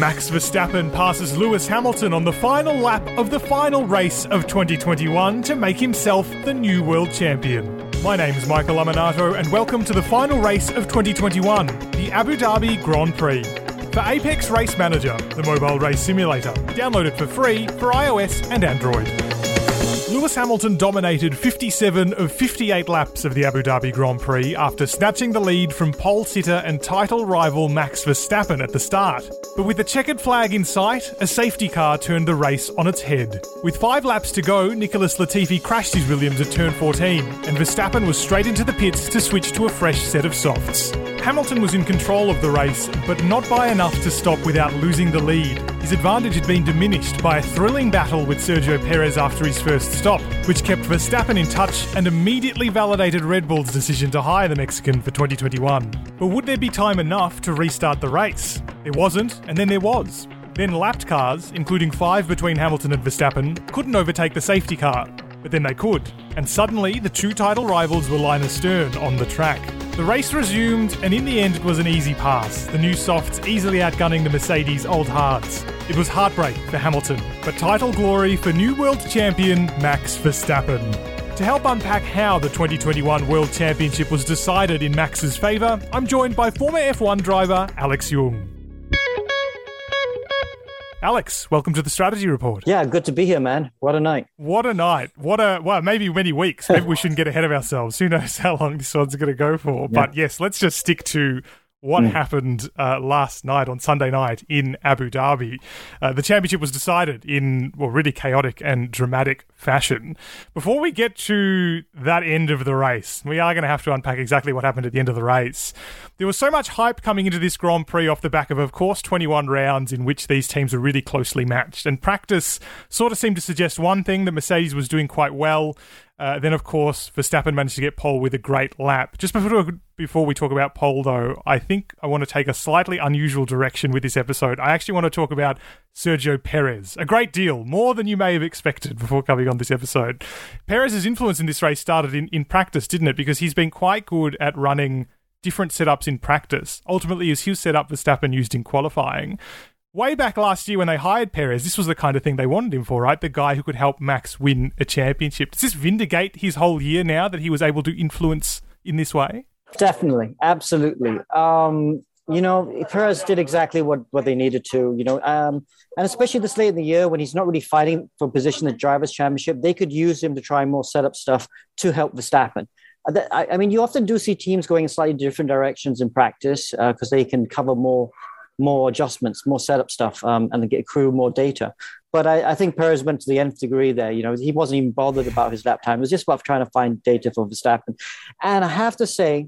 Max Verstappen passes Lewis Hamilton on the final lap of the final race of 2021 to make himself the new world champion. My name is Michael Amanato and welcome to the final race of 2021, the Abu Dhabi Grand Prix. For Apex Race Manager, the mobile race simulator, download it for free for iOS and Android. Lewis Hamilton dominated 57 of 58 laps of the Abu Dhabi Grand Prix after snatching the lead from pole sitter and title rival Max Verstappen at the start. But with the checkered flag in sight, a safety car turned the race on its head. With 5 laps to go, Nicholas Latifi crashed his Williams at turn 14, and Verstappen was straight into the pits to switch to a fresh set of softs. Hamilton was in control of the race, but not by enough to stop without losing the lead. His advantage had been diminished by a thrilling battle with Sergio Perez after his first stop, which kept Verstappen in touch and immediately validated Red Bull's decision to hire the Mexican for 2021. But would there be time enough to restart the race? There wasn't, and then there was. Then lapped cars, including 5 between Hamilton and Verstappen, couldn't overtake the safety car. But then they could, and suddenly the two title rivals were line astern on the track. The race resumed, and in the end it was an easy pass, the new softs easily outgunning the Mercedes old hards. It was heartbreak for Hamilton, but title glory for new world champion Max Verstappen. To help unpack how the 2021 World Championship was decided in Max's favour, I'm joined by former F1 driver Alex Yoong. Alex, welcome to the Strategy Report. Yeah, good to be here, man. What a night. What a night. Well, maybe many weeks. Maybe we shouldn't get ahead of ourselves. Who knows how long this one's going to go for. Yeah. But yes, let's just stick to what happened last night on Sunday night in Abu Dhabi. The championship was decided in, well, really chaotic and dramatic fashion. Before we get to that end of the race, we are going to have to unpack exactly what happened at the end of the race. There was so much hype coming into this Grand Prix off the back of course, 21 rounds in which these teams were really closely matched. And practice sort of seemed to suggest one thing, that Mercedes was doing quite well. Then, of course, Verstappen managed to get pole with a great lap. Just before we talk about pole, though, I think I want to take a slightly unusual direction with this episode. I actually want to talk about Sergio Perez. A great deal, more than you may have expected before coming on this episode. Perez's influence in this race started in practice, didn't it? Because he's been quite good at running different setups in practice. Ultimately, as his setup Verstappen used in qualifying. Way back last year when they hired Perez, this was the kind of thing they wanted him for, right? The guy who could help Max win a championship. Does this vindicate his whole year now that he was able to influence in this way? Definitely. Absolutely. Perez did exactly what they needed to, and especially this late in the year when he's not really fighting for position in the Drivers' Championship, they could use him to try more setup stuff to help Verstappen. I mean, you often do see teams going in slightly different directions in practice because they can cover more adjustments, more setup stuff, and get accrue more data. But I think Perez went to the nth degree there. He wasn't even bothered about his lap time. It was just about trying to find data for Verstappen. And I have to say,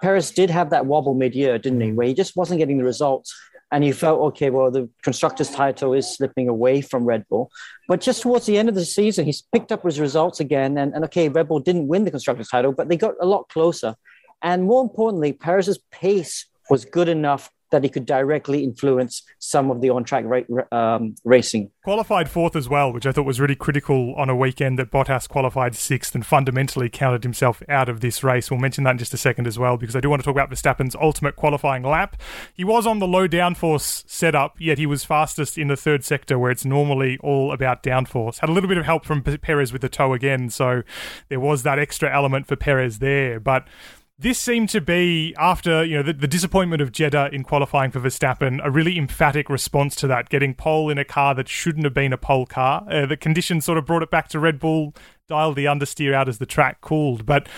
Perez did have that wobble mid-year, didn't he? Where he just wasn't getting the results. And you felt, okay, well, the Constructors' title is slipping away from Red Bull. But just towards the end of the season, he's picked up his results again. And okay, Red Bull didn't win the Constructors' title, but they got a lot closer. And more importantly, Perez's pace was good enough that he could directly influence some of the on-track racing. Qualified 4th as well, which I thought was really critical on a weekend that Bottas qualified 6th and fundamentally counted himself out of this race. We'll mention that in just a second as well, because I do want to talk about Verstappen's ultimate qualifying lap. He was on the low downforce setup, yet he was fastest in the third sector where it's normally all about downforce. Had a little bit of help from Perez with the toe again, so there was that extra element for Perez there, but this seemed to be, after the disappointment of Jeddah in qualifying for Verstappen, a really emphatic response to that, getting pole in a car that shouldn't have been a pole car. The conditions sort of brought it back to Red Bull, dialed the understeer out as the track cooled. But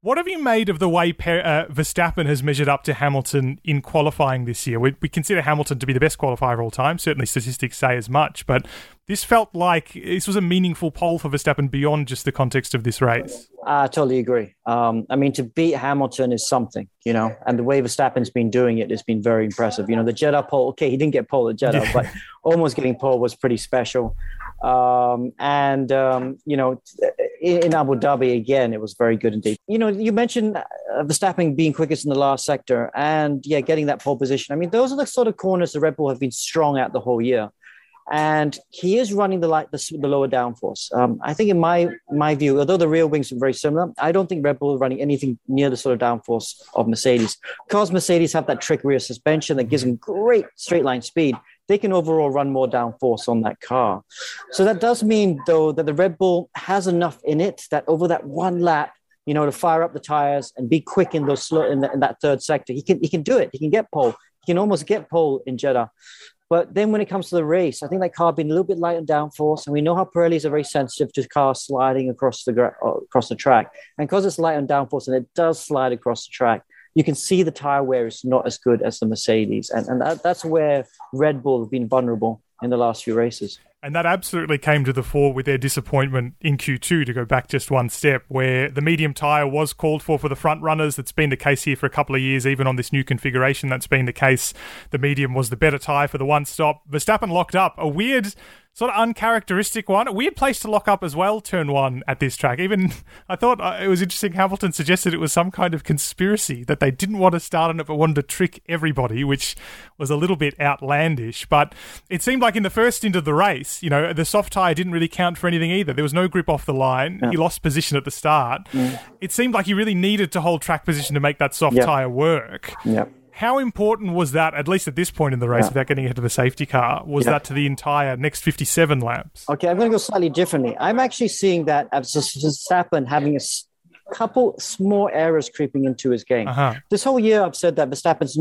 what have you made of the way Verstappen has measured up to Hamilton in qualifying this year? We consider Hamilton to be the best qualifier of all time. Certainly statistics say as much, but this felt like this was a meaningful pole for Verstappen beyond just the context of this race. I totally agree. To beat Hamilton is something, and the way Verstappen's been doing it has been very impressive. The Jeddah pole, okay, he didn't get pole at Jeddah, but almost getting pole was pretty special. In Abu Dhabi, again, it was very good indeed. You mentioned Verstappen being quickest in the last sector and, getting that pole position. Those are the sort of corners the Red Bull have been strong at the whole year. And he is running the lower downforce. I think in my view, although the rear wings are very similar, I don't think Red Bull are running anything near the sort of downforce of Mercedes. Because Mercedes have that trick rear suspension that gives them great straight line speed, they can overall run more downforce on that car. So that does mean, though, that the Red Bull has enough in it that over that one lap, you know, to fire up the tires and be quick in those in that third sector. He can do it. He can get pole. He can almost get pole in Jeddah. But then when it comes to the race, I think that car being a little bit light on downforce, and we know how Pirellis are very sensitive to cars sliding across the track. And because it's light on downforce and it does slide across the track, you can see the tire wear is not as good as the Mercedes. And that's where Red Bull have been vulnerable in the last few races. And that absolutely came to the fore with their disappointment in Q2, to go back just one step, where the medium tyre was called for the front runners. That's been the case here for a couple of years, even on this new configuration. That's been the case. The medium was the better tyre for the one stop. Verstappen locked up. A weird, sort of uncharacteristic one. A weird place to lock up as well, turn one at this track. Even, I thought it was interesting, Hamilton suggested it was some kind of conspiracy that they didn't want to start on it but wanted to trick everybody, which was a little bit outlandish. But it seemed like in the first stint of the race, you know, the soft tyre didn't really count for anything either. There was no grip off the line. Yeah. He lost position at the start. Yeah. It seemed like he really needed to hold track position to make that soft tyre work. Yeah. How important was that, at least at this point in the race, without getting ahead of the safety car, was that to the entire next 57 laps? Okay, I'm going to go slightly differently. I'm actually seeing that as Verstappen having a couple small errors creeping into his game. Uh-huh. This whole year I've said that Verstappen's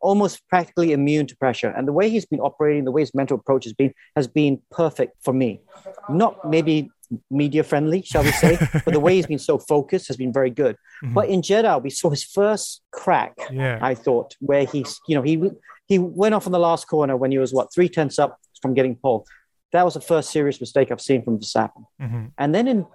almost practically immune to pressure, and the way he's been operating, the way his mental approach has been perfect for me. Not maybe media-friendly, shall we say, but the way he's been so focused has been very good. Mm-hmm. But in Jeddah, we saw his first crack, I thought, where he went off on the last corner when he was, 3/10 up from getting pole. That was the first serious mistake I've seen from Verstappen. Mm-hmm. And then in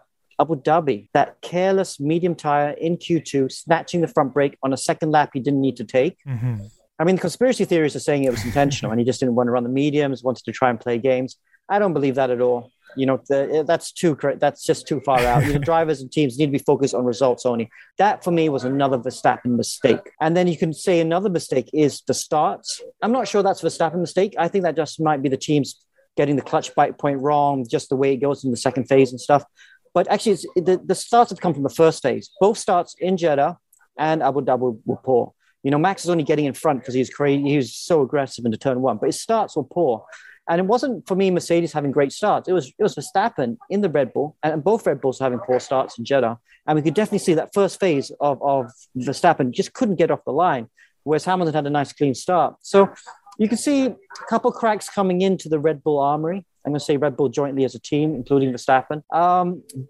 Abu Dhabi, that careless medium tyre in Q2, snatching the front brake on a second lap he didn't need to take. Mm-hmm. I mean, the conspiracy theories are saying it was intentional and he just didn't want to run the mediums, wanted to try and play games. I don't believe that at all. You know, that's too correct. That's just too far out. You know, drivers and teams need to be focused on results only. That, for me, was another Verstappen mistake. And then you can say another mistake is the starts. I'm not sure that's Verstappen mistake. I think that just might be the teams getting the clutch bite point wrong, just the way it goes in the second phase and stuff. But actually, the starts have come from the first phase. Both starts in Jeddah and Abu Dhabi were poor. You know, Max is only getting in front because he's crazy. He was so aggressive into turn one, but his starts were poor. And it wasn't, for me, Mercedes having great starts. It was Verstappen in the Red Bull, and both Red Bulls having poor starts in Jeddah. And we could definitely see that first phase of Verstappen just couldn't get off the line, whereas Hamilton had a nice clean start. So you can see a couple cracks coming into the Red Bull armory. I'm going to say Red Bull jointly as a team, including Verstappen.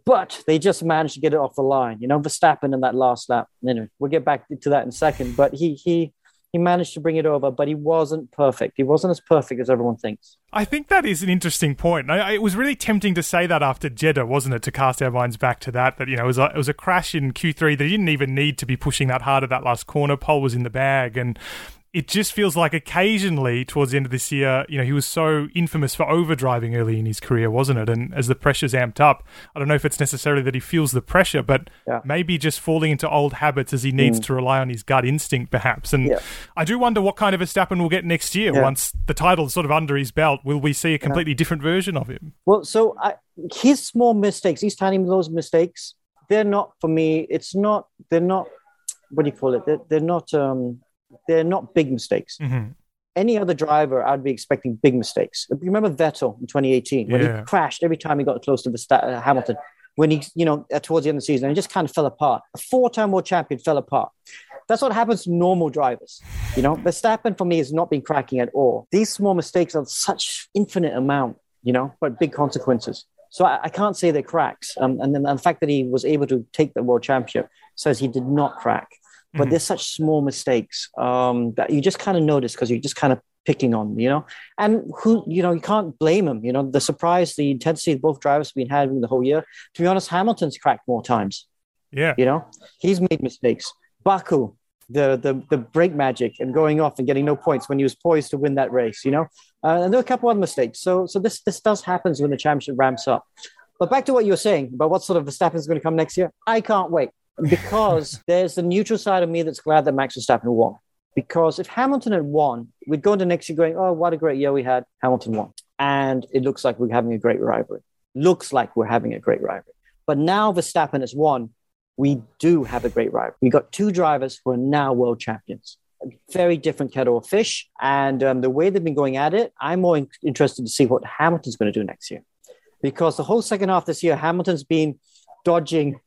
But they just managed to get it off the line. You know, Verstappen in that last lap. Anyway, we'll get back to that in a second. But He managed to bring it over, but he wasn't perfect. He wasn't as perfect as everyone thinks. I think that is an interesting point. It was really tempting to say that after Jeddah, wasn't it, to cast our minds back to that, you know, it was a crash in Q3 that he didn't even need to be pushing that hard at that last corner. Pole was in the bag, and it just feels like occasionally towards the end of this year, you know, he was so infamous for overdriving early in his career, wasn't it? And as the pressure's amped up, I don't know if it's necessarily that he feels the pressure, but maybe just falling into old habits as he needs to rely on his gut instinct, perhaps. And I do wonder what kind of Verstappen we'll get next year once the title's sort of under his belt. Will we see a completely different version of him? Well, so his small mistakes, these tiny little mistakes, they're not, for me, they're not, what do you call it? They're not big mistakes. Mm-hmm. Any other driver, I'd be expecting big mistakes. Remember Vettel in 2018 when he crashed every time he got close to Hamilton. When he, you know, towards the end of the season, and he just kind of fell apart. A four-time world champion fell apart. That's what happens to normal drivers. You know, Verstappen for me has not been cracking at all. These small mistakes are such infinite amount, you know, but big consequences. So I can't say they're cracks. And then the fact that he was able to take the world championship says he did not crack. But there's such small mistakes that you just kind of notice because you're just kind of picking on, you know, and who, you know, you can't blame him. You know, the surprise, the intensity of both drivers have been having the whole year. To be honest, Hamilton's cracked more times. Yeah. You know, he's made mistakes. Baku, the brake magic and going off and getting no points when he was poised to win that race, you know, and there were a couple other mistakes. So this does happen when the championship ramps up. But back to what you were saying about what sort of Verstappen is going to come next year. I can't wait. Because there's the neutral side of me that's glad that Max Verstappen won. Because if Hamilton had won, we'd go into next year going, oh, what a great year we had. Hamilton won. and it looks like we're having a great rivalry. But now Verstappen has won. We do have a great rivalry. We got two drivers who are now world champions. A very different kettle of fish. And the way they've been going at it, I'm more interested to see what Hamilton's going to do next year. Because the whole second half this year, Hamilton's been dodging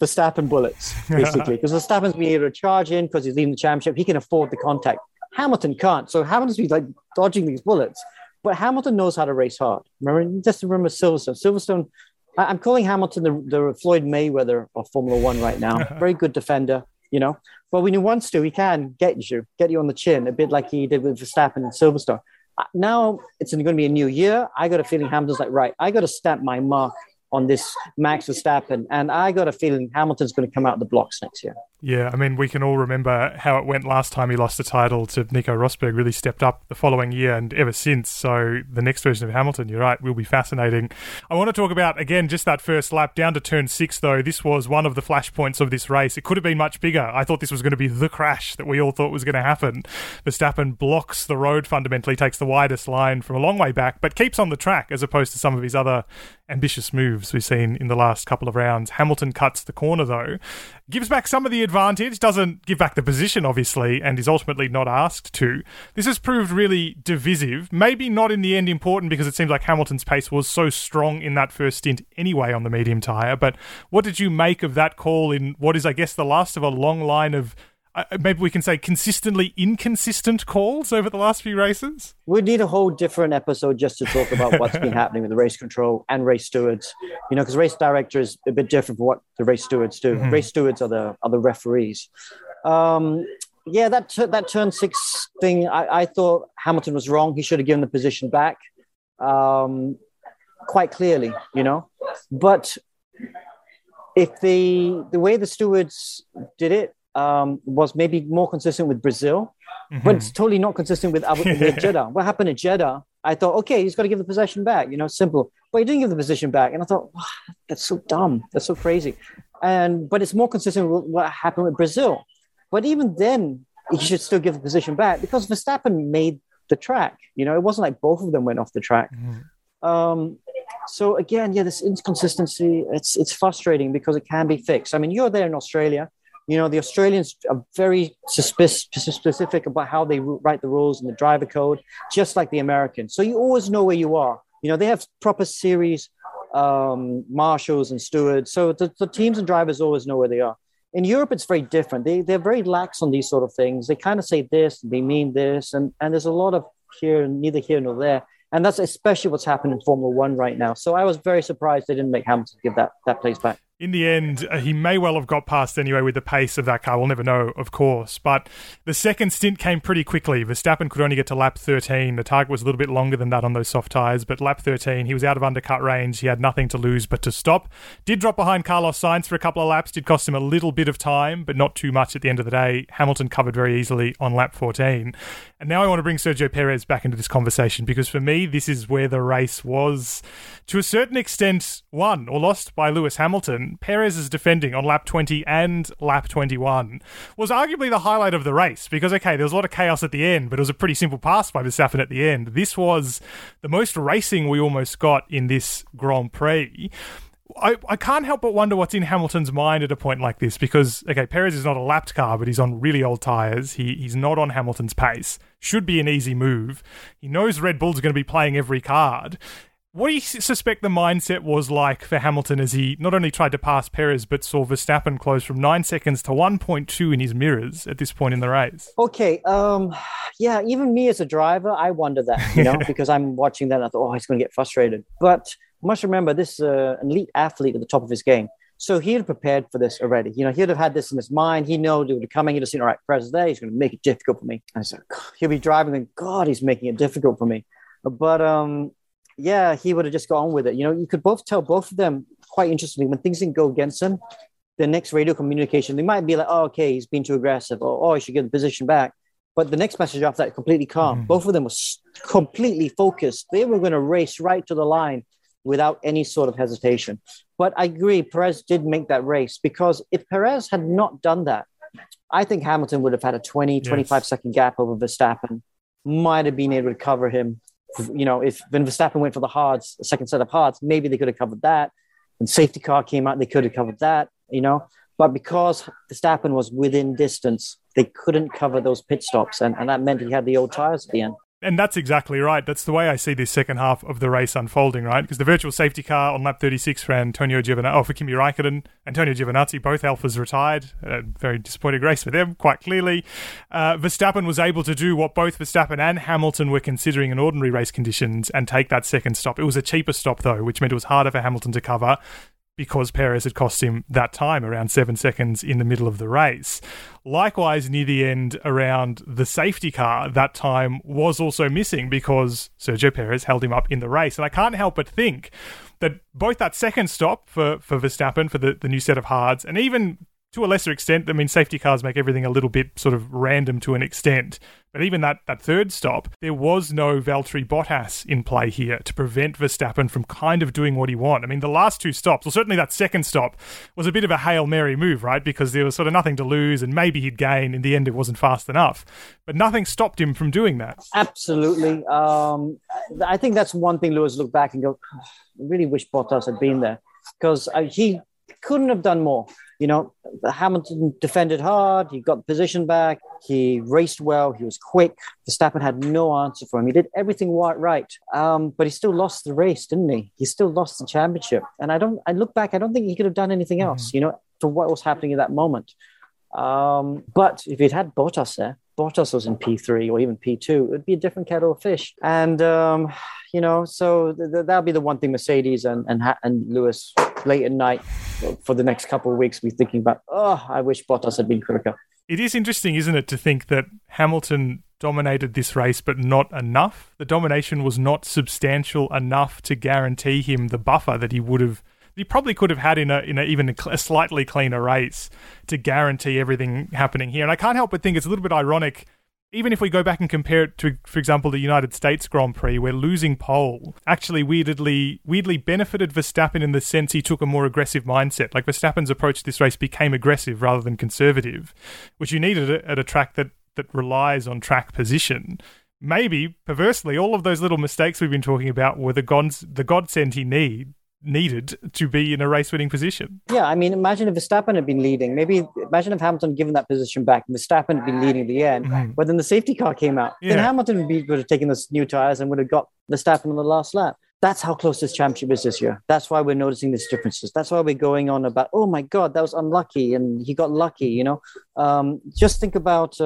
Verstappen bullets, basically. Because Verstappen's been able to charge in because he's leading the championship. He can afford the contact. Hamilton can't. So Hamilton's been like dodging these bullets. But Hamilton knows how to race hard. Remember, just remember Silverstone. Silverstone, I'm calling Hamilton the Floyd Mayweather of Formula One right now. Very good defender, you know. But when he wants to, he can get you on the chin, a bit like he did with Verstappen and Silverstone. Now it's going to be a new year. I got a feeling Hamilton's like, right, I got to stamp my mark on this Max Verstappen, and I got a feeling Hamilton's going to come out of the blocks next year. Yeah, I mean, we can all remember how it went last time he lost the title to Nico Rosberg, really stepped up the following year and ever since. So the next version of Hamilton, you're right, will be fascinating. I want to talk about, again, just that first lap, down to turn 6, though. This was one of the flashpoints of this race. It could have been much bigger. I thought this was going to be the crash that we all thought was going to happen. Verstappen blocks the road fundamentally, takes the widest line from a long way back, but keeps on the track as opposed to some of his other ambitious moves we've seen in the last couple of rounds. Hamilton cuts the corner, though. Gives back some of the advantage, doesn't give back the position, obviously, and is ultimately not asked to. This has proved really divisive. Maybe not in the end important because it seems like Hamilton's pace was so strong in that first stint anyway on the medium tyre. But what did you make of that call in what is, I guess, the last of a long line of maybe we can say consistently inconsistent calls over the last few races? We'd need a whole different episode just to talk about what's been happening with the race control and race stewards, you know, because race director is a bit different from what the race stewards do. Mm-hmm. Race stewards are the referees. Yeah, that turn 6 thing, I thought Hamilton was wrong. He should have given the position back quite clearly, you know. But if the way the stewards did it, was maybe more consistent with Brazil, mm-hmm. but it's totally not consistent with Jeddah. What happened at Jeddah? I thought, okay, he's got to give the possession back, you know, simple. But he didn't give the possession back, and I thought, wow, that's so dumb, that's so crazy. But it's more consistent with what happened with Brazil. But even then, he should still give the position back because Verstappen made the track. You know, it wasn't like both of them went off the track. Mm-hmm. So again, yeah, this inconsistency, it's frustrating because it can be fixed. I mean, you're there in Australia. You know, the Australians are very specific about how they write the rules and the driver code, just like the Americans. So you always know where you are. You know, they have proper series marshals and stewards. So the teams and drivers always know where they are. In Europe, it's very different. They're very lax on these sort of things. They kind of say this, they mean this. And there's a lot of neither here nor there. And that's especially what's happened in Formula One right now. So I was very surprised they didn't make Hamilton give that place back. In the end, he may well have got past anyway with the pace of that car. We'll never know, of course. But the second stint came pretty quickly. Verstappen could only get to lap 13. The target was a little bit longer than that on those soft tyres. But lap 13, he was out of undercut range. He had nothing to lose but to stop. Did drop behind Carlos Sainz for a couple of laps. Did cost him a little bit of time, but not too much at the end of the day. Hamilton covered very easily on lap 14. And now I want to bring Sergio Perez back into this conversation because for me, this is where the race was, to a certain extent, won or lost by Lewis Hamilton. Perez's defending on lap 20 and lap 21 was arguably the highlight of the race because, okay, there was a lot of chaos at the end, but it was a pretty simple pass by Verstappen at the end. This was the most racing we almost got in this Grand Prix. I can't help but wonder what's in Hamilton's mind at a point like this because, okay, Perez is not a lapped car, but he's on really old tyres. He's not on Hamilton's pace. Should be an easy move. He knows Red Bull's going to be playing every card. What do you suspect the mindset was like for Hamilton as he not only tried to pass Perez but saw Verstappen close from 9 seconds to 1.2 in his mirrors at this point in the race? Okay, yeah, even me as a driver, I wonder that, you know, because I'm watching that and I thought, oh, he's going to get frustrated. But you must remember, this is an elite athlete at the top of his game. So he had prepared for this already. You know, he'd have had this in his mind. He knew it would be coming. He'd have seen, all right, Perez is there. He's going to make it difficult for me. And I said, he'll be driving and, God, he's making it difficult for me. But, yeah, he would have just gone on with it. You know, you could both tell both of them, quite interestingly, when things didn't go against him, the next radio communication, they might be like, oh, okay, he's been too aggressive, or oh, I should give the position back. But the next message after that, completely calm. Mm-hmm. Both of them were completely focused. They were going to race right to the line without any sort of hesitation. But I agree, Perez did make that race, because if Perez had not done that, I think Hamilton would have had a 20, 25-second gap over Verstappen, might have been able to cover him you know, if when Verstappen went for the hards, the second set of hards, maybe they could have covered that. And safety car came out, they could have covered that, you know. But because Verstappen was within distance, they couldn't cover those pit stops. And that meant he had the old tyres at the end. And that's exactly right. That's the way I see this second half of the race unfolding, right? Because the virtual safety car on lap 36 for for Kimi Raikkonen, Antonio Giovinazzi, both Alphas retired. A very disappointing race for them, quite clearly. Verstappen was able to do what both Verstappen and Hamilton were considering in ordinary race conditions and take that second stop. It was a cheaper stop, though, which meant it was harder for Hamilton to cover because Perez had cost him that time, around 7 seconds in the middle of the race. Likewise, near the end, around the safety car, that time was also missing because Sergio Perez held him up in the race. And I can't help but think that both that second stop for Verstappen, for the new set of hards, and even to a lesser extent, I mean, safety cars make everything a little bit sort of random to an extent. But even that third stop, there was no Valtteri Bottas in play here to prevent Verstappen from kind of doing what he wanted. I mean, the last two stops, well, certainly that second stop, was a bit of a Hail Mary move, right? Because there was sort of nothing to lose and maybe he'd gain. In the end, it wasn't fast enough. But nothing stopped him from doing that. Absolutely. I think that's one thing Lewis looked back and go, oh, I really wish Bottas had been there because he couldn't have done more. You know, Hamilton defended hard. He got the position back. He raced well. He was quick. Verstappen had no answer for him. He did everything right. But he still lost the race, didn't he? He still lost the championship. And I look back, I don't think he could have done anything else, you know, for what was happening at that moment. But if he'd had Bottas there, Bottas was in P3 or even P2, it would be a different kettle of fish. And, you know, so that'll be the one thing Mercedes and Lewis late at night for the next couple of weeks be thinking about, oh, I wish Bottas had been quicker. It is interesting, isn't it, to think that Hamilton dominated this race, but not enough. The domination was not substantial enough to guarantee him the buffer that he probably could have had in a slightly cleaner race to guarantee everything happening here. And I can't help but think it's a little bit ironic, even if we go back and compare it to, for example, the United States Grand Prix, where losing pole actually weirdly benefited Verstappen in the sense he took a more aggressive mindset. Like Verstappen's approach to this race became aggressive rather than conservative, which you needed at a track that relies on track position. Maybe, perversely, all of those little mistakes we've been talking about were the godsend he needed to be in a race-winning position. Yeah, I mean, imagine if Verstappen had been leading. Maybe imagine if Hamilton had given that position back. Verstappen had been leading at the end, but then the safety car came out. Yeah. Then Hamilton would have taken those new tyres and would have got Verstappen on the last lap. That's how close this championship is this year. That's why we're noticing these differences. That's why we're going on about, oh my God, that was unlucky and he got lucky, you know. Just think about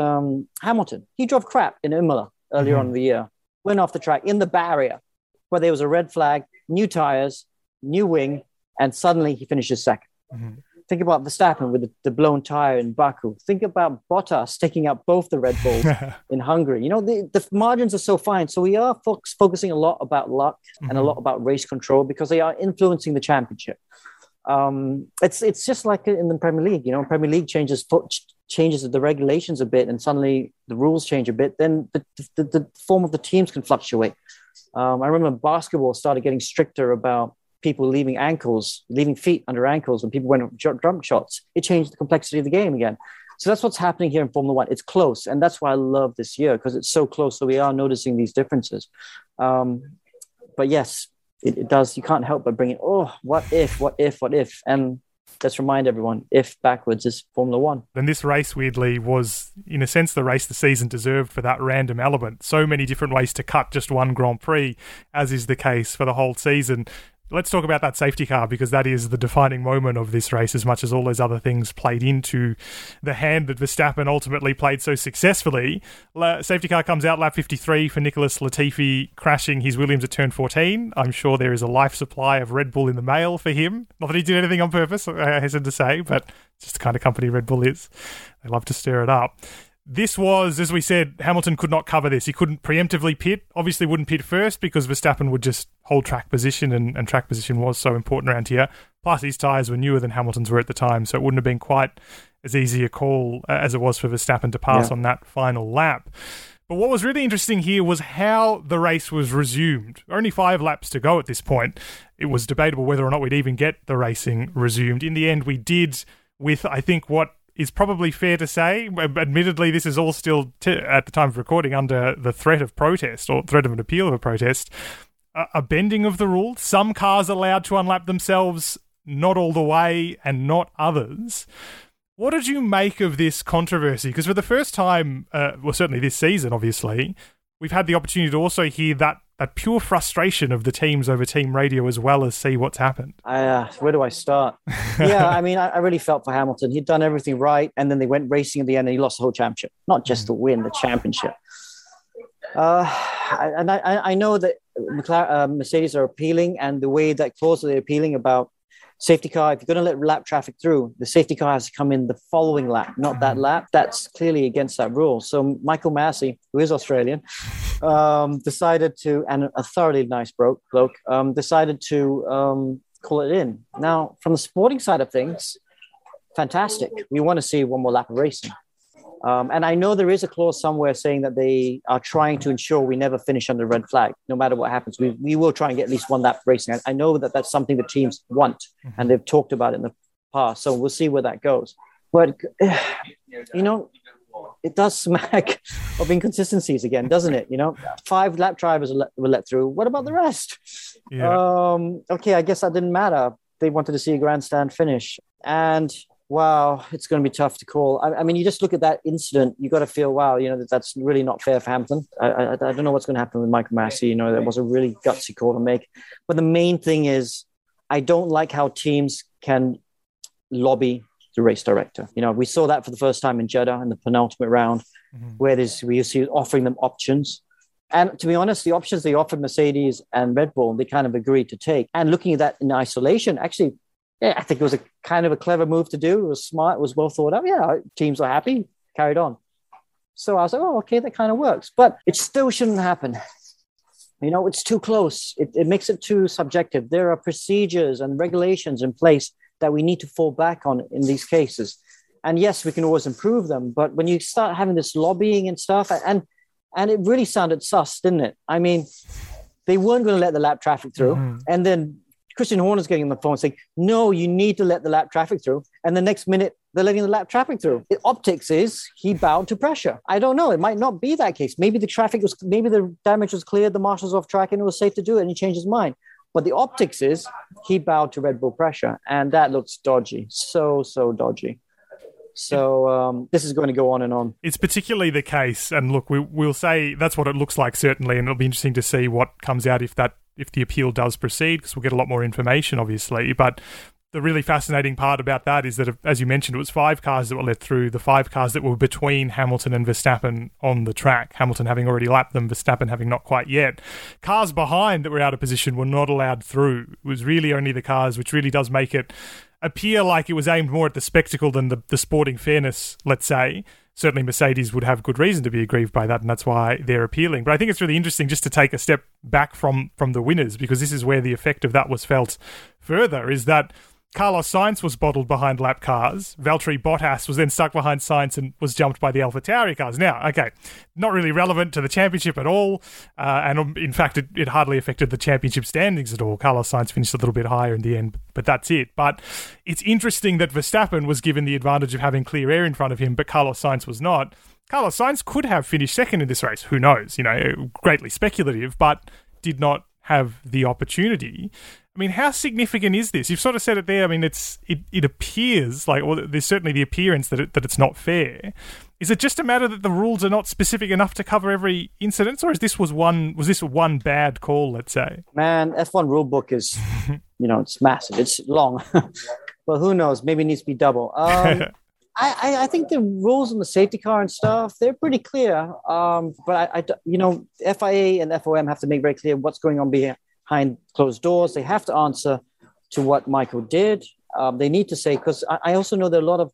Hamilton. He drove crap in Imola earlier on in the year. Went off the track in the barrier where there was a red flag, new tyres, new wing, and suddenly he finishes second. Think about Verstappen with the blown tire in Baku. Think about Bottas taking out both the Red Bulls in Hungary. You know, the margins are so fine. So we are focusing a lot about luck and a lot about race control because they are influencing the championship. It's just like in the Premier League. You know, Premier League changes the regulations a bit and suddenly the rules change a bit. Then the form of the teams can fluctuate. I remember basketball started getting stricter about people leaving feet under ankles when people went on jump shots. It changed the complexity of the game again. So that's what's happening here in Formula One. It's close. And that's why I love this year, because it's so close. So we are noticing these differences. But yes, it does. You can't help but bring in, oh, what if? And let's remind everyone, if backwards is Formula One. And this race, weirdly, was, in a sense, the race the season deserved for that random element. So many different ways to cut just one Grand Prix, as is the case for the whole season. Let's talk about that safety car, because that is the defining moment of this race as much as all those other things played into the hand that Verstappen ultimately played so successfully. Safety car comes out lap 53 for Nicholas Latifi, crashing his Williams at turn 14. I'm sure there is a life supply of Red Bull in the mail for him. Not that he did anything on purpose, I hasten to say, but just the kind of company Red Bull is. They love to stir it up. This was, as we said, Hamilton could not cover this. He couldn't preemptively pit, obviously wouldn't pit first because Verstappen would just hold track position, and track position was so important around here. Plus, his tyres were newer than Hamilton's were at the time, so it wouldn't have been quite as easy a call as it was for Verstappen to pass on that final lap. But what was really interesting here was how the race was resumed. Only 5 laps to go at this point. It was debatable whether or not we'd even get the racing resumed. In the end, we did with, I think, what is probably fair to say. Admittedly, this is all still, at the time of recording, under the threat of protest or threat of an appeal of a protest. A bending of the rule. Some cars allowed to unlap themselves, not all the way and not others. What did you make of this controversy? Because for the first time, well, certainly this season, obviously, we've had the opportunity to also hear that pure frustration of the teams over team radio, as well as see what's happened. Where do I start? Yeah, I mean, I really felt for Hamilton. He'd done everything right, and then they went racing at the end, and he lost the whole championship. Not just the win, the championship. I know that Mercedes are appealing, and the way that clause they're appealing about safety car, if you're going to let lap traffic through, the safety car has to come in the following lap, not that lap. That's clearly against that rule. So Michael Massey, who is Australian, decided to, and a thoroughly nice bloke, decided to call it in. Now, from the sporting side of things, fantastic. We want to see one more lap of racing. And I know there is a clause somewhere saying that they are trying to ensure we never finish under red flag, no matter what happens. We will try and get at least one lap racing. I know that that's something the teams want, and they've talked about it in the past. So we'll see where that goes. But, you know, it does smack of inconsistencies again, doesn't it? You know, 5 lap drivers were let through. What about the rest? Yeah. Okay, I guess that didn't matter. They wanted to see a grandstand finish. And... wow, it's going to be tough to call. I mean, you just look at that incident, you got to feel, wow, you know, that's really not fair for Hamilton. I don't know what's going to happen with Michael Massey. You know, that was a really gutsy call to make. But the main thing is, I don't like how teams can lobby the race director. You know, we saw that for the first time in Jeddah in the penultimate round, where we see offering them options. And to be honest, the options they offered Mercedes and Red Bull, they kind of agreed to take. And looking at that in isolation, actually, yeah, I think it was a kind of a clever move to do. It was smart. It was well thought out. Yeah, teams are happy. Carried on. So I was like, oh, okay, that kind of works. But it still shouldn't happen. You know, it's too close. It makes it too subjective. There are procedures and regulations in place that we need to fall back on in these cases. And yes, we can always improve them. But when you start having this lobbying and stuff, and it really sounded sus, didn't it? I mean, they weren't going to let the lap traffic through. And then Christian Horner's getting on the phone saying, no, you need to let the lap traffic through. And the next minute, they're letting the lap traffic through. The optics is he bowed to pressure. I don't know. It might not be that case. Maybe the damage was cleared, the marshal's off track, and it was safe to do it, and he changed his mind. But the optics is he bowed to Red Bull pressure, and that looks dodgy. So dodgy. So this is going to go on and on. It's particularly the case, and look, we'll say that's what it looks like, certainly, and it'll be interesting to see what comes out if the appeal does proceed, because we'll get a lot more information, obviously. But the really fascinating part about that is that, as you mentioned, it was 5 cars that were let through, the 5 cars that were between Hamilton and Verstappen on the track, Hamilton having already lapped them, Verstappen having not quite yet. Cars behind that were out of position were not allowed through. It was really only the cars, which really does make it appear like it was aimed more at the spectacle than the sporting fairness, let's say. Certainly Mercedes would have good reason to be aggrieved by that, and that's why they're appealing. But I think it's really interesting just to take a step back from the winners, because this is where the effect of that was felt further, is that Carlos Sainz was bottled behind lap cars. Valtteri Bottas was then stuck behind Sainz and was jumped by the AlphaTauri cars. Now, okay, not really relevant to the championship at all, and in fact, it hardly affected the championship standings at all. Carlos Sainz finished a little bit higher in the end, but that's it. But it's interesting that Verstappen was given the advantage of having clear air in front of him, but Carlos Sainz was not. Carlos Sainz could have finished second in this race. Who knows? You know, greatly speculative, but did not have the opportunity. I mean, how significant is this? You've sort of said it there. I mean, it appears like, well, there's certainly the appearance that it's not fair. Is it just a matter that the rules are not specific enough to cover every incident, or was this one bad call? Let's say, man, F1 rulebook is, you know, it's massive, it's long. Well, who knows? Maybe it needs to be double. I think the rules on the safety car and stuff, they're pretty clear. But I you know, FIA and FOM have to make very clear what's going on behind closed doors. They have to answer to what Michael did. They need to say, because I also know there are a lot of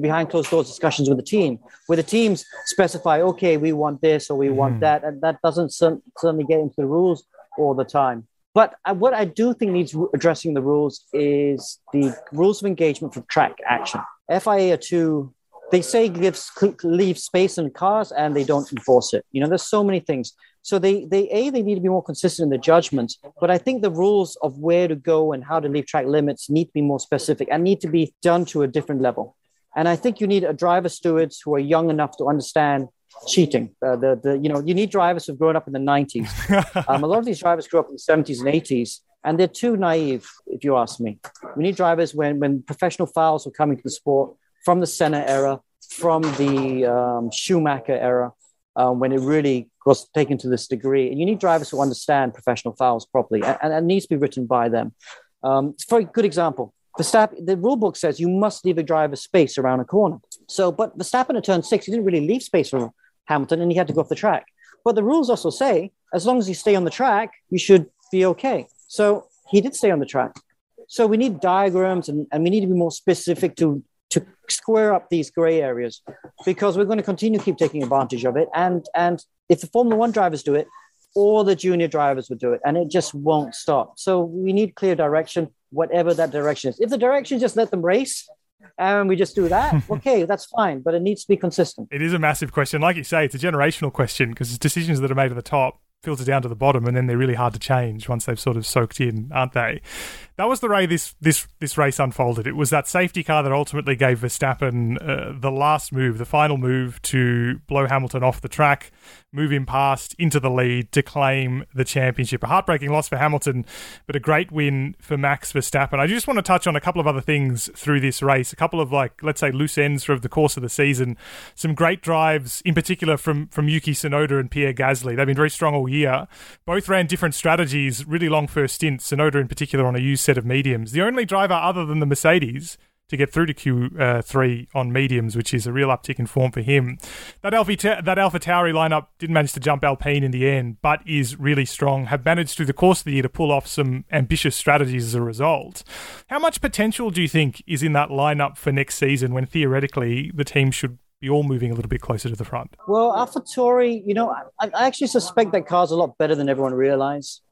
behind closed doors discussions with the team, where the teams specify, okay, we want this or we want that, and that doesn't certainly get into the rules all the time. But what I do think needs addressing the rules is the rules of engagement for track action. FIA are too, they say leave space in cars, and they don't enforce it. You know, there's so many things. So they need to be more consistent in their judgments, but I think the rules of where to go and how to leave track limits need to be more specific and need to be done to a different level. And I think you need a driver stewards who are young enough to understand cheating. You need drivers who've grown up in the 90s. A lot of these drivers grew up in the 70s and 80s, and they're too naive, if you ask me. We need drivers when professional fouls were coming to the sport from the Senna era, from the Schumacher era, when it really was taken to this degree. And you need drivers who understand professional fouls properly, and it needs to be written by them. It's a very good example. Verstappen, the rule book says you must leave a driver space around a corner. But Verstappen at turn 6, he didn't really leave space for Hamilton, and he had to go off the track. But the rules also say, as long as you stay on the track, you should be okay. So he did stay on the track. So we need diagrams, and we need to be more specific to square up these gray areas, because we're going to continue to keep taking advantage of it. And if the Formula One drivers do it, all the junior drivers will do it, and it just won't stop. So we need clear direction, whatever that direction is. If the direction is just let them race, and we just do that, okay, that's fine, but it needs to be consistent. It is a massive question. Like you say, it's a generational question, because it's decisions that are made at the top filter down to the bottom, and then they're really hard to change once they've sort of soaked in, aren't they? That was the way this race unfolded. It was that safety car that ultimately gave Verstappen the last move, the final move to blow Hamilton off the track, move him past into the lead to claim the championship. A heartbreaking loss for Hamilton, but a great win for Max Verstappen. I just want to touch on a couple of other things through this race, a couple of, like, let's say, loose ends through the course of the season. Some great drives, in particular from Yuki Tsunoda and Pierre Gasly. They've been very strong all year. Both ran different strategies, really long first stints, Tsunoda in particular on a used set of mediums. The only driver other than the Mercedes to get through to Q3 on mediums, which is a real uptick in form for him. That AlphaTauri lineup didn't manage to jump Alpine in the end, but is really strong, have managed through the course of the year to pull off some ambitious strategies as a result. How much potential do you think is in that lineup for next season, when theoretically the team should be all moving a little bit closer to the front? Well, AlphaTauri, I actually suspect that car's a lot better than everyone realized.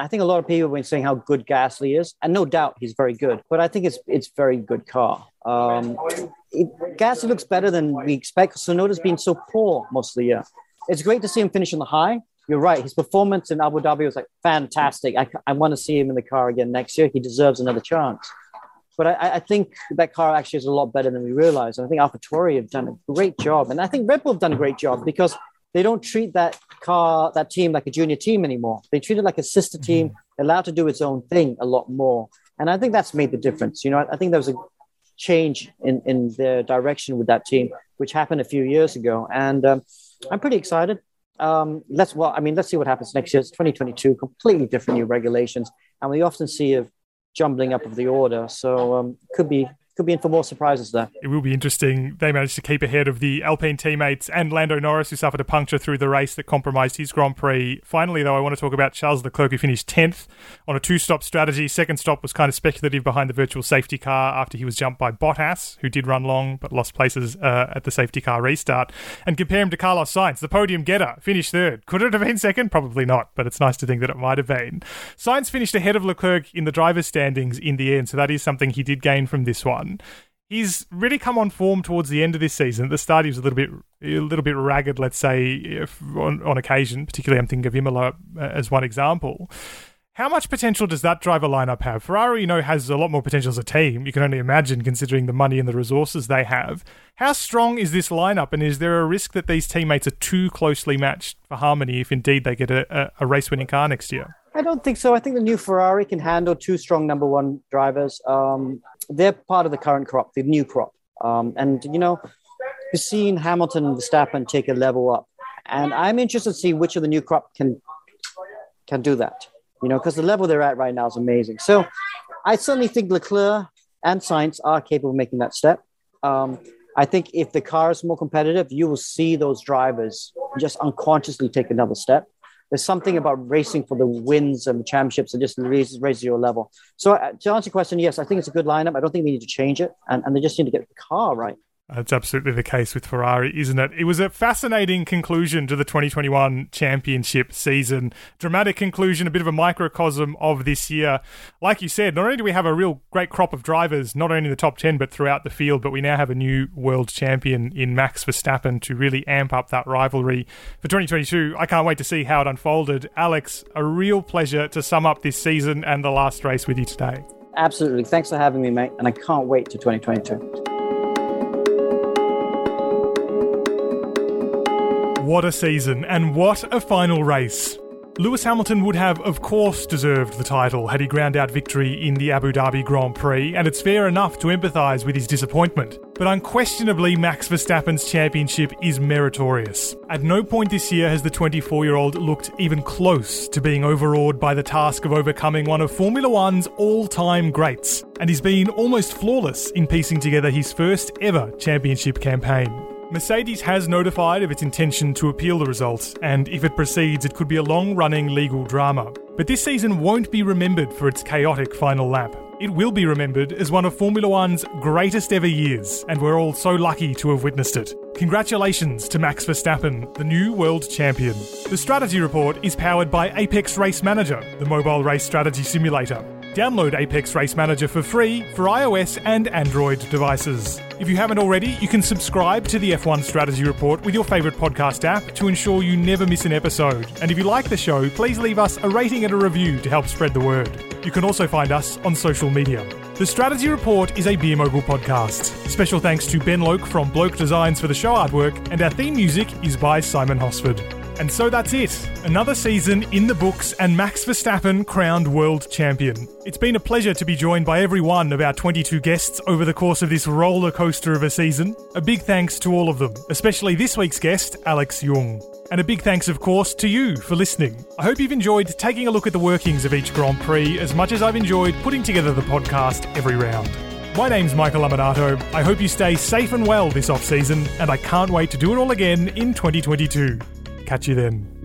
I think a lot of people have been saying how good Gasly is, and no doubt he's very good, but I think it's very good car. Gasly looks better than we expect. Tsunoda's been so poor most of the year. It's great to see him finish on the high. You're right. His performance in Abu Dhabi was fantastic. I want to see him in the car again next year. He deserves another chance. But I think that car actually is a lot better than we realized. And I think AlphaTauri have done a great job. And I think Red Bull have done a great job, because they don't treat that team like a junior team anymore. They treat it like a sister team, allowed to do its own thing a lot more. And I think that's made the difference. I think there was a change in their direction with that team, which happened a few years ago. And I'm pretty excited. Let's see what happens next year. It's 2022, completely different new regulations. And we often see jumbling up of the order, so could be in for more surprises there. It will be interesting. They managed to keep ahead of the Alpine teammates and Lando Norris, who suffered a puncture through the race that compromised his Grand Prix. Finally, though, I want to talk about Charles Leclerc, who finished 10th on a two-stop strategy. Second stop was kind of speculative behind the virtual safety car after he was jumped by Bottas, who did run long but lost places at the safety car restart. And compare him to Carlos Sainz, the podium getter, finished third. Could it have been second? Probably not, but it's nice to think that it might have been. Sainz finished ahead of Leclerc in the driver's standings in the end, so that is something he did gain from this one. He's really come on form towards the end of this season. At the start, he was a little bit ragged, let's say, on occasion. Particularly, I'm thinking of Imola as one example. How much potential does that driver lineup have? Ferrari, has a lot more potential as a team. You can only imagine, considering the money and the resources they have. How strong is this lineup, and is there a risk that these teammates are too closely matched for harmony if indeed they get a race-winning car next year? I don't think so. I think the new Ferrari can handle two strong number one drivers. They're part of the current crop, the new crop. We've seen Hamilton and Verstappen take a level up. And I'm interested to see which of the new crop can do that, because the level they're at right now is amazing. So I certainly think Leclerc and Sainz are capable of making that step. I think if the car is more competitive, you will see those drivers just unconsciously take another step. There's something about racing for the wins and the championships that just raises your level. So to answer your question, yes, I think it's a good lineup. I don't think they need to change it. And they just need to get the car right. That's absolutely the case with Ferrari, isn't it? It was a fascinating conclusion to the 2021 championship season. Dramatic conclusion, a bit of a microcosm of this year. Like you said, not only do we have a real great crop of drivers, not only in the top 10, but throughout the field, but we now have a new world champion in Max Verstappen to really amp up that rivalry for 2022. I can't wait to see how it unfolded. Alex, a real pleasure to sum up this season and the last race with you today. Absolutely. Thanks for having me, mate. And I can't wait to 2022. what a season, and what a final race. Lewis Hamilton would have, of course, deserved the title had he ground out victory in the Abu Dhabi Grand Prix, and it's fair enough to empathise with his disappointment. But unquestionably, Max Verstappen's championship is meritorious. At no point this year has the 24-year-old looked even close to being overawed by the task of overcoming one of Formula One's all-time greats, and he's been almost flawless in piecing together his first ever championship campaign. Mercedes has notified of its intention to appeal the results, and if it proceeds, it could be a long-running legal drama. But this season won't be remembered for its chaotic final lap. It will be remembered as one of Formula One's greatest ever years, and we're all so lucky to have witnessed it. Congratulations to Max Verstappen, the new world champion. The Strategy Report is powered by Apex Race Manager, the mobile race strategy simulator. Download Apex Race Manager for free for iOS and Android devices. If you haven't already, you can subscribe to the F1 Strategy Report with your favourite podcast app to ensure you never miss an episode. And if you like the show, please leave us a rating and a review to help spread the word. You can also find us on social media. The Strategy Report is a Beermogul podcast. Special thanks to Ben Loke from Bloke Designs for the show artwork, and our theme music is by Simon Hosford. And so that's it. Another season in the books and Max Verstappen crowned world champion. It's been a pleasure to be joined by every one of our 22 guests over the course of this roller coaster of a season. A big thanks to all of them, especially this week's guest, Alex Yoong. And a big thanks, of course, to you for listening. I hope you've enjoyed taking a look at the workings of each Grand Prix as much as I've enjoyed putting together the podcast every round. My name's Michael Amanato. I hope you stay safe and well this off-season, and I can't wait to do it all again in 2022. Catch you then.